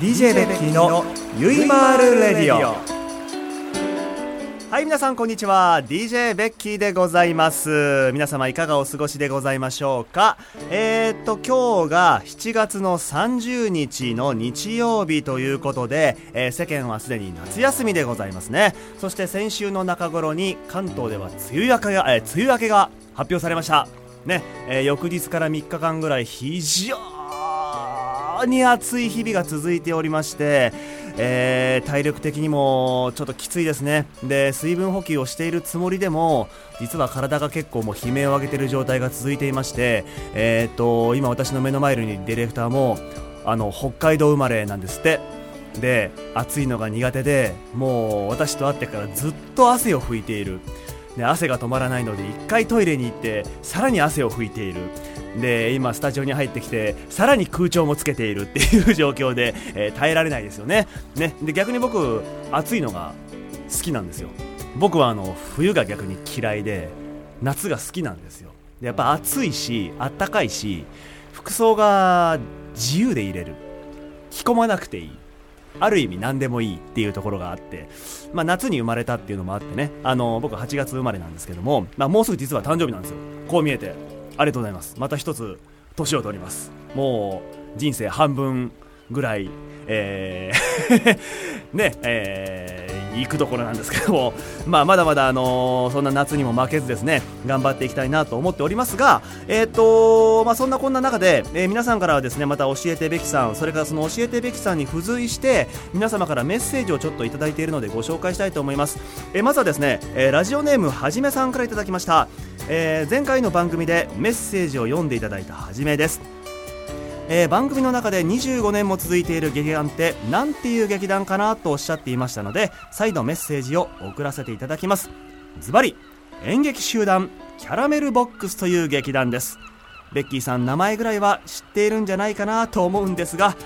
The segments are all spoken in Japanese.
DJ ベッキーのゆいまるレディオ。はい、皆さんこんにちは、 DJ ベッキーでございます。皆様いかがお過ごしでございましょうか。今日が7月の30日の日曜日ということで、世間はすでに夏休みでございますね。そして先週の中頃に関東では梅雨明けが発表されましたね。翌日から3日間ぐらい非常に暑い日々が続いておりまして、体力的にもちょっときついですね。で、水分補給をしているつもりでも実は体が結構もう悲鳴を上げている状態が続いていまして、今私の目の前にいるディレクターも北海道生まれなんですって。で、暑いのが苦手でもう私と会ってからずっと汗を拭いている。で、汗が止まらないので一回トイレに行ってさらに汗を拭いている。で、今スタジオに入ってきてさらに空調もつけているっていう状況で、耐えられないですよね。で、逆に僕暑いのが好きなんですよ。僕は冬が逆に嫌いで夏が好きなんですよ。で、やっぱ暑いし暖かいし服装が自由でいれる、着込まなくていい、ある意味何でもいいっていうところがあって、まあ、夏に生まれたっていうのもあってね。僕8月生まれなんですけども、まあ、もうすぐ実は誕生日なんですよ。こう見えてありがとうございます。また一つ年を取ります。もう人生半分ぐらい、ね、行くところなんですけども、まあ、まだまだ、そんな夏にも負けずですね、頑張っていきたいなと思っておりますが、そんなこんな中で、皆さんからはですね、また教えてべきさん、それからその教えてべきさんに付随して皆様からメッセージをちょっといただいているのでご紹介したいと思います。まずはですね、ラジオネームはじめさんからいただきました。前回の番組でメッセージを読んでいただいたはじめです。番組の中で25年も続いている劇団ってなんていう劇団かなとおっしゃっていましたので、再度メッセージを送らせていただきます。ズバリ、演劇集団キャラメルボックスという劇団です。ベッキーさん、名前ぐらいは知っているんじゃないかなと思うんですが、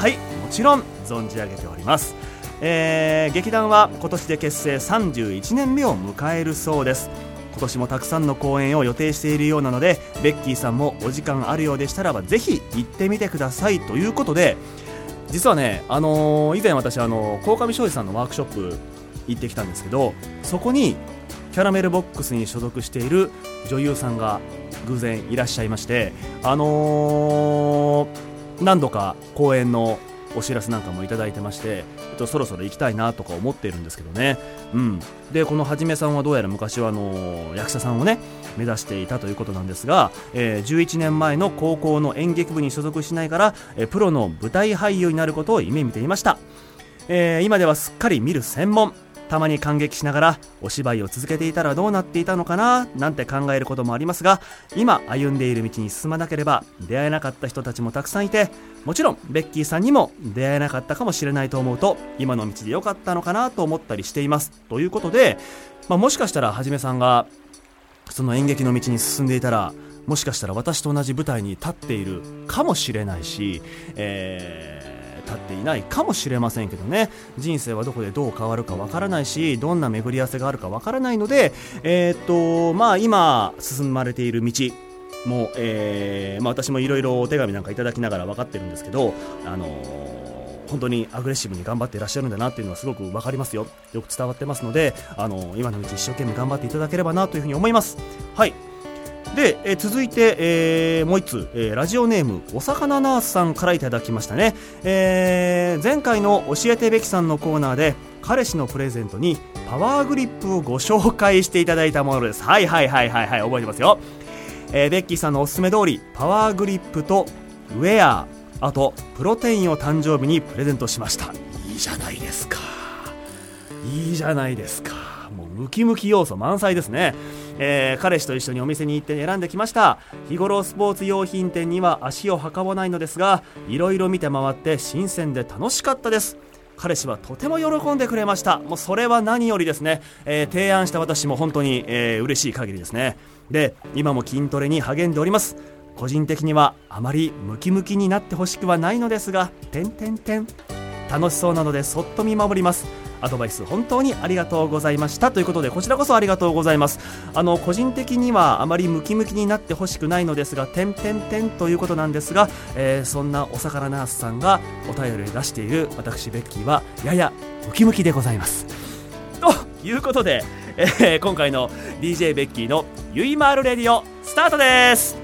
はい、もちろん存じ上げております。劇団は今年で結成31年目を迎えるそうです。今年もたくさんの公演を予定しているようなので、ベッキーさんもお時間あるようでしたらばぜひ行ってみてくださいということで、実はね、以前私鴻上尚史さんのワークショップ行ってきたんですけど、そこにキャラメルボックスに所属している女優さんが偶然いらっしゃいまして、何度か公演のお知らせなんかもいただいてまして、そろそろ行きたいなとか思っているんですけどね、うん、で、このはじめさんはどうやら昔は役者さんをね目指していたということなんですが、11年前の高校の演劇部に所属しないから、プロの舞台俳優になることを夢見ていました。今ではすっかり見る専門、たまに感激しながらお芝居を続けていたらどうなっていたのかななんて考えることもありますが、今歩んでいる道に進まなければ出会えなかった人たちもたくさんいて、もちろんベッキーさんにも出会えなかったかもしれないと思うと、今の道で良かったのかなと思ったりしていますということで、まあ、もしかしたらはじめさんがその演劇の道に進んでいたら、もしかしたら私と同じ舞台に立っているかもしれないし、立っていないかもしれませんけどね。人生はどこでどう変わるかわからないし、どんな巡り合わせがあるかわからないので、今進まれている道も、私もいろいろお手紙なんかいただきながら分かってるんですけど、本当にアグレッシブに頑張っていらっしゃるんだなっていうのはすごく分かりますよ。よく伝わってますので、今の道一生懸命頑張っていただければなというふうに思います。はい。で、続いて、もう一つ、ラジオネームお魚ナースさんからいただきましたね。前回の教えてべきさんのコーナーで彼氏のプレゼントにパワーグリップをご紹介していただいたものです。はい、覚えてますよ。ベッキーさんのおすすめ通りパワーグリップとウェア、あとプロテインを誕生日にプレゼントしました。いいじゃないですか。もうムキムキ要素満載ですね。彼氏と一緒にお店に行って選んできました。日頃スポーツ用品店には足を運ばないのですが、いろいろ見て回って新鮮で楽しかったです。彼氏はとても喜んでくれました。もうそれは何よりですね。提案した私も本当に、嬉しい限りですね。で、今も筋トレに励んでおります。個人的にはあまりムキムキになってほしくはないのですが、楽しそうなのでそっと見守ります。アドバイス本当にありがとうございましたということで、こちらこそありがとうございます。個人的にはあまりムキムキになってほしくないのですがということなんですが、そんなおさかなナースさんがお便りを出している私ベッキーはややムキムキでございますということで、今回の DJ ベッキーのゆいまーるレディオスタートです。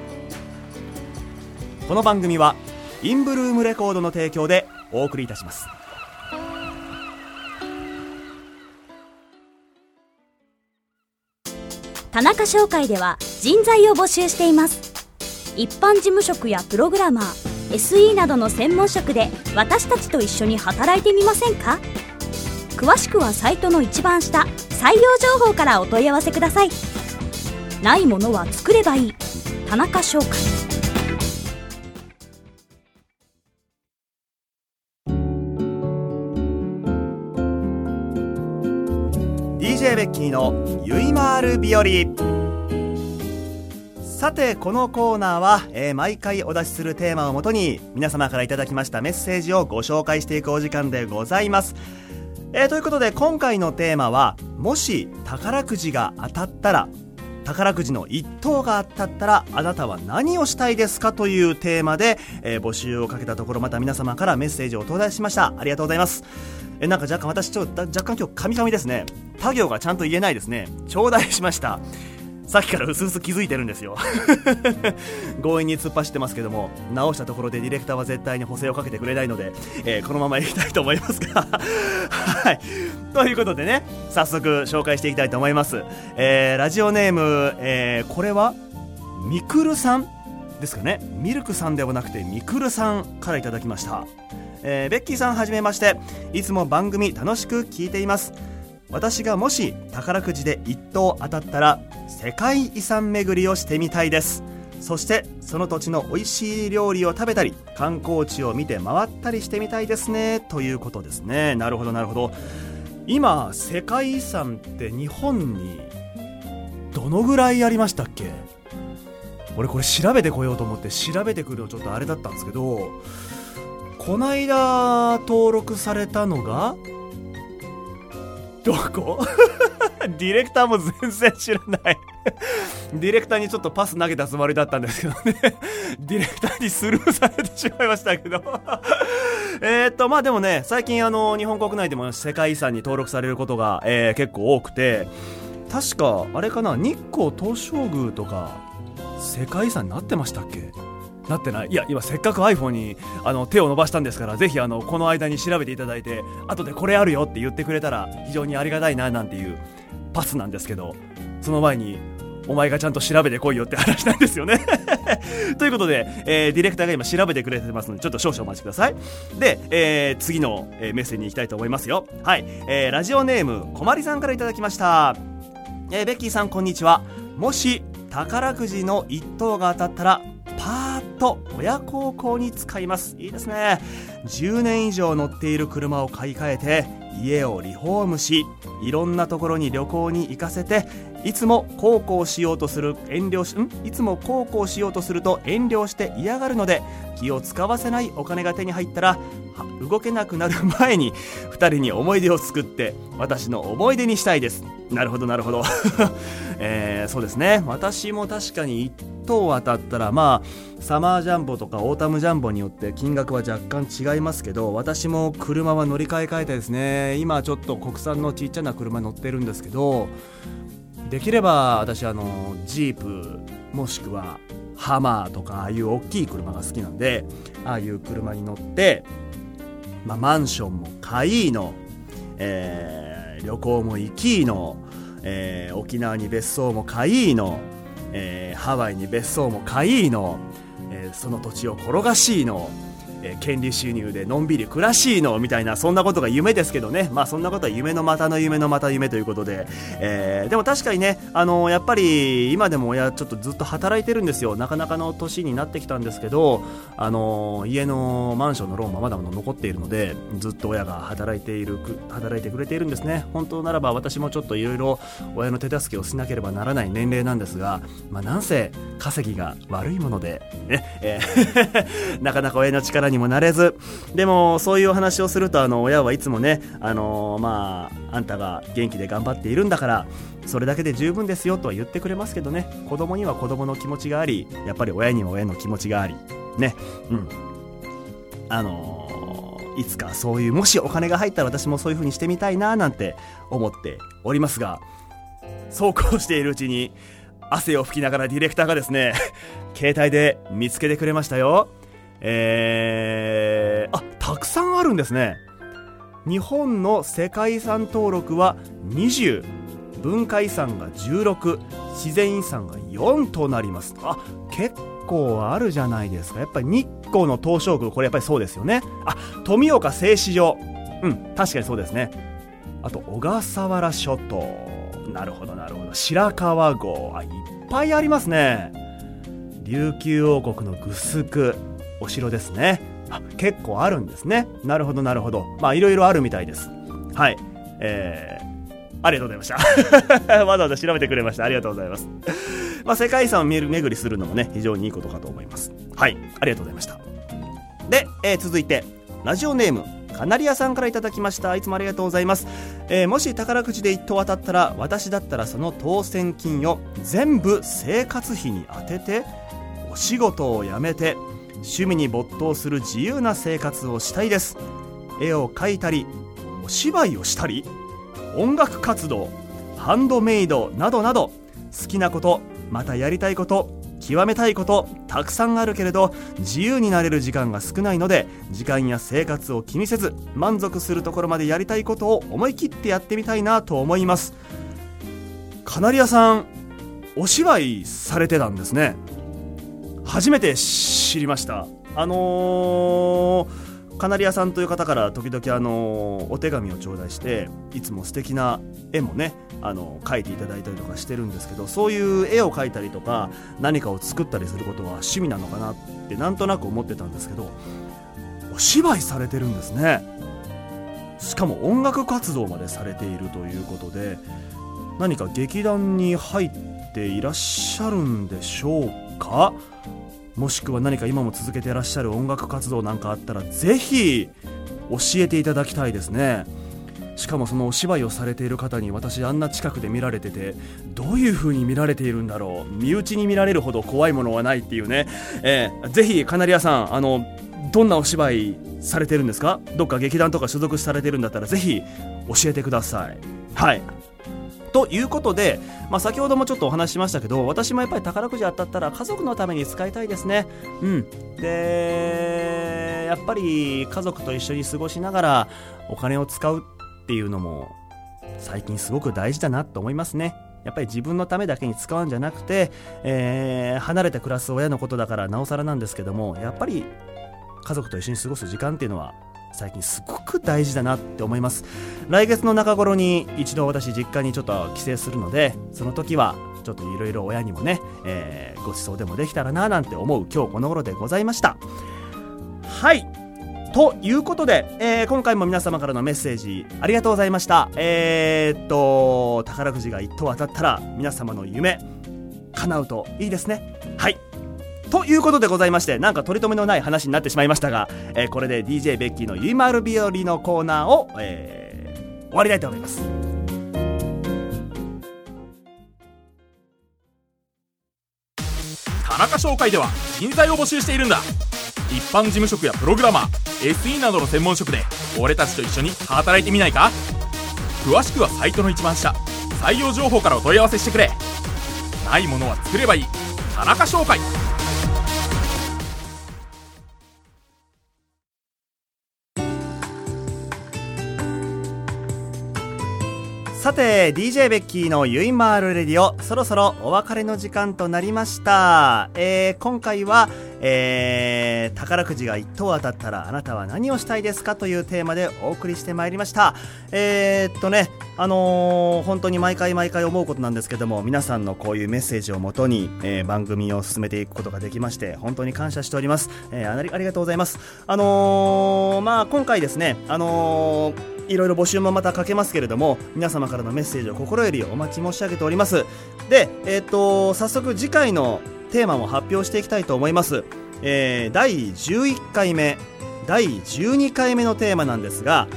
この番組はインブルームレコードの提供でお送りいたします。田中商会では人材を募集しています。一般事務職やプログラマー、SE などの専門職で私たちと一緒に働いてみませんか？詳しくはサイトの一番下、採用情報からお問い合わせください。ないものは作ればいい。田中商会。DJ ベッキーのゆいまーる日和。さて、このコーナーは、毎回お出しするテーマをもとに皆様からいただきましたメッセージをご紹介していくお時間でございます。ということで、今回のテーマは、もし宝くじが当たったら、宝くじの1等が当たったらあなたは何をしたいですかというテーマで、募集をかけたところ、また皆様からメッセージを頂戴しました。ありがとうございます。なんか私若干今日カミカミですね。他行がちゃんと言えないですね。頂戴しました。さっきからうすうす気づいてるんですよ強引に突っ走ってますけども、直したところでディレクターは絶対に補正をかけてくれないので、このままいきたいと思いますがはい、ということでね、早速紹介していきたいと思います。ラジオネーム、これはみくるさんですかね。ミルクさんではなくてみくるさんからいただきました。ベッキーさん、はじめまして。いつも番組楽しく聞いています。私がもし宝くじで1等当たったら世界遺産巡りをしてみたいです。そしてその土地の美味しい料理を食べたり観光地を見て回ったりしてみたいですね、ということですね。なるほどなるほど。今世界遺産って日本にどのぐらいありましたっけ？俺これ調べてこようと思って調べてくるのちょっとあれだったんですけど、こないだ登録されたのがどこディレクターも全然知らないディレクターにちょっとパス投げたつもりだったんですけどねディレクターにスルーされてしまいましたけどまあでもね、最近日本国内でも世界遺産に登録されることが、結構多くて、確かあれかな、日光東照宮とか世界遺産になってましたっけ？なってない。いや、今せっかく iPhone に手を伸ばしたんですから、ぜひこの間に調べていただいて、後でこれあるよって言ってくれたら非常にありがたいな、なんていうパスなんですけど、その前にお前がちゃんと調べてこいよって話なんですよねということで、ディレクターが今調べてくれてますので、ちょっと少々お待ちください。で、次の、メッセージに行きたいと思いますよ。はい、ラジオネームこまりさんからいただきました。ベッキーさん、こんにちは。もし宝くじの1等が当たったらパーッと親孝行に使います。いいですね。10年以上乗っている車を買い替えて、家をリフォームし、いろんなところに旅行に行かせて、いつも孝行しようとすると遠慮して嫌がるので、気を使わせないお金が手に入ったら動けなくなる前に2人に思い出を作って私の思い出にしたいです。なるほどなるほどそうですね。私も確かに1等当たったら、まあサマージャンボとかオータムジャンボによって金額は若干違いますけど、私も車は乗り換え替えたいですね。今ちょっと国産のちっちゃな車乗ってるんですけど、できれば私ジープもしくはハマーとか、ああいう大きい車が好きなんで、ああいう車に乗って、まあ、マンションも買いの、旅行も行きの、沖縄に別荘も買いの、ハワイに別荘も買いの、その土地を転がしの、権利収入でのんびり暮らしいの、みたいな、そんなことが夢ですけどね。まあそんなことは夢のまたの夢のまた夢ということで、でも確かにね、やっぱり今でも親ちょっとずっと働いてるんですよ。なかなかの年になってきたんですけど、家のマンションのローンもまだ残っているので、ずっと親が働いてくれているんですね。本当ならば私もちょっといろいろ親の手助けをしなければならない年齢なんですが、まあなんせ稼ぎが悪いもので、ねなかなか親の力ににもなれず、でもそういうお話をすると親はいつもね、あんたが元気で頑張っているんだからそれだけで十分ですよとは言ってくれますけどね、子供には子供の気持ちがあり、やっぱり親には親の気持ちがありね、いつかそういう、もしお金が入ったら私もそういう風にしてみたいななんて思っておりますが、そうこうしているうちに汗を拭きながらディレクターがですね携帯で見つけてくれましたよ。たくさんあるんですね。日本の世界遺産登録は20、文化遺産が16、自然遺産が4となります。あ、結構あるじゃないですか。やっぱり日光の東照宮、これやっぱりそうですよね。あ、富岡製糸場、確かにそうですね。あと小笠原諸島、なるほど、白川郷、いっぱいありますね。琉球王国のグスク、お城ですね。結構あるんですね。なるほど、いろいろあるみたいです。はい、ありがとうございましたわざわざ調べてくれました。ありがとうございます世界遺産を巡りするのもね、非常にいいことかと思います。はい、ありがとうございました。で、続いてラジオネームカナリアさんからいただきました。いつもありがとうございます。もし宝くじで1等当たったら、私だったらその当選金を全部生活費に当てて、お仕事を辞めて趣味に没頭する自由な生活をしたいです。絵を描いたり、お芝居をしたり、音楽活動、ハンドメイドなどなど、好きなこと、またやりたいこと、極めたいことたくさんあるけれど、自由になれる時間が少ないので、時間や生活を気にせず満足するところまでやりたいことを思い切ってやってみたいなと思います。カナリアさん、お芝居されてたんですね。初めて知りました。カナリアさんという方から時々お手紙を頂戴して、いつも素敵な絵もね描いていただいたりとかしてるんですけど、そういう絵を描いたりとか何かを作ったりすることは趣味なのかなってなんとなく思ってたんですけど、お芝居されてるんですね。しかも音楽活動までされているということで、何か劇団に入っていらっしゃるんでしょうか。もしくは何か今も続けていらっしゃる音楽活動なんかあったら、ぜひ教えていただきたいですね。しかもそのお芝居をされている方に、私あんな近くで見られてて、どういう風に見られているんだろう、身内に見られるほど怖いものはないっていうね。ぜひカナリアさん、どんなお芝居されてるんですか。どっか劇団とか所属されてるんだったら、ぜひ教えてください。はい、ということで、先ほどもちょっとお話ししましたけど、私もやっぱり宝くじ当たったら家族のために使いたいですね。で、やっぱり家族と一緒に過ごしながらお金を使うっていうのも最近すごく大事だなと思いますね。やっぱり自分のためだけに使うんじゃなくて、離れて暮らす親のことだからなおさらなんですけども、やっぱり家族と一緒に過ごす時間っていうのは最近すごく大事だなって思います。来月の中頃に一度私実家にちょっと帰省するので、その時はちょっといろいろ親にもね、ごちそうでもできたらななんて思う今日この頃でございました。はい、ということで、今回も皆様からのメッセージありがとうございました。宝くじが1等当たったら皆様の夢叶うといいですね。はい、ということでございまして、なんか取り留めのない話になってしまいましたが、これで DJ ベッキーのゆいまる日和のコーナーを、終わりたいと思います。田中商会では人材を募集しているんだ。一般事務職やプログラマー、SE などの専門職で俺たちと一緒に働いてみないか。詳しくはサイトの一番下、採用情報からお問い合わせしてくれ。ないものは作ればいい。田中商会。さて DJ ベッキーのゆいまーるレディオ、そろそろお別れの時間となりました。今回は、宝くじが1等当たったらあなたは何をしたいですかというテーマでお送りしてまいりました。本当に毎回思うことなんですけども、皆さんのこういうメッセージをもとに、番組を進めていくことができまして本当に感謝しております。ありがとうございます。今回ですね、いろいろ募集もまたかけますけれども、皆様からのメッセージを心よりお待ち申し上げております。で、早速次回のテーマも発表していきたいと思います。第11回目第12回目のテーマなんですが、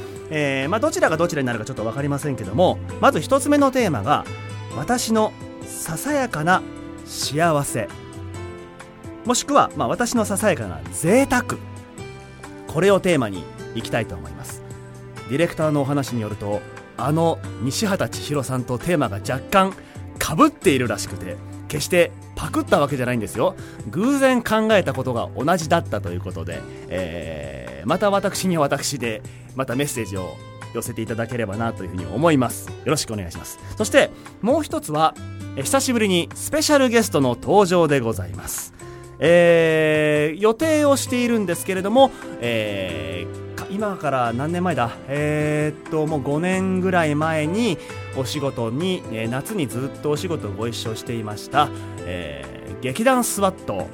どちらがどちらになるかちょっと分かりませんけども、まず1つ目のテーマが私のささやかな幸せ、もしくは、私のささやかな贅沢、これをテーマにいきたいと思います。ディレクターのお話によると、あの西畑千尋さんとテーマが若干かぶっているらしくて、決してパクったわけじゃないんですよ。偶然考えたことが同じだったということで、また私には私でまたメッセージを寄せていただければなというふうに思います。よろしくお願いします。そしてもう一つは、久しぶりにスペシャルゲストの登場でございます。予定をしているんですけれども、今から何年前だ、もう5年ぐらい前にお仕事に、夏にずっとお仕事をご一緒していました、劇団スワット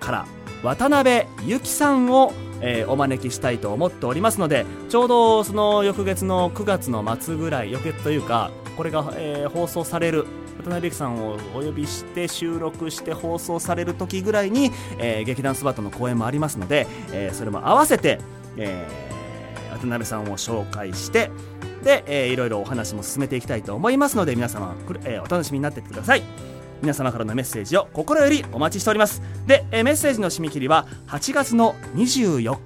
から渡辺由紀さんを、お招きしたいと思っておりますので、ちょうどその翌月の9月の末ぐらい、翌月というかこれが、放送される、渡辺由紀さんをお呼びして収録して放送される時ぐらいに、劇団スワットの公演もありますので、それも合わせて渡辺さんを紹介してで、いろいろお話も進めていきたいと思いますので、皆様、お楽しみになっていてください。皆様からのメッセージを心よりお待ちしております。で、メッセージの締め切りは8月の24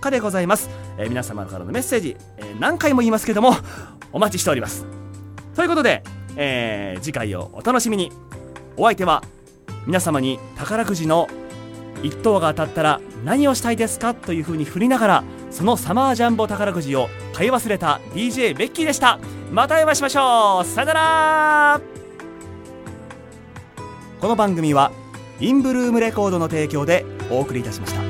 日でございます。皆様からのメッセージ、何回も言いますけどもお待ちしております。ということで、次回をお楽しみに。お相手は、皆様に宝くじの1等が当たったら何をしたいですかという風に振りながら、そのサマージャンボ宝くじを買い忘れた DJ ベッキーでした。またお会いしましょう。さよなら。この番組はインブルームレコードの提供でお送りいたしました。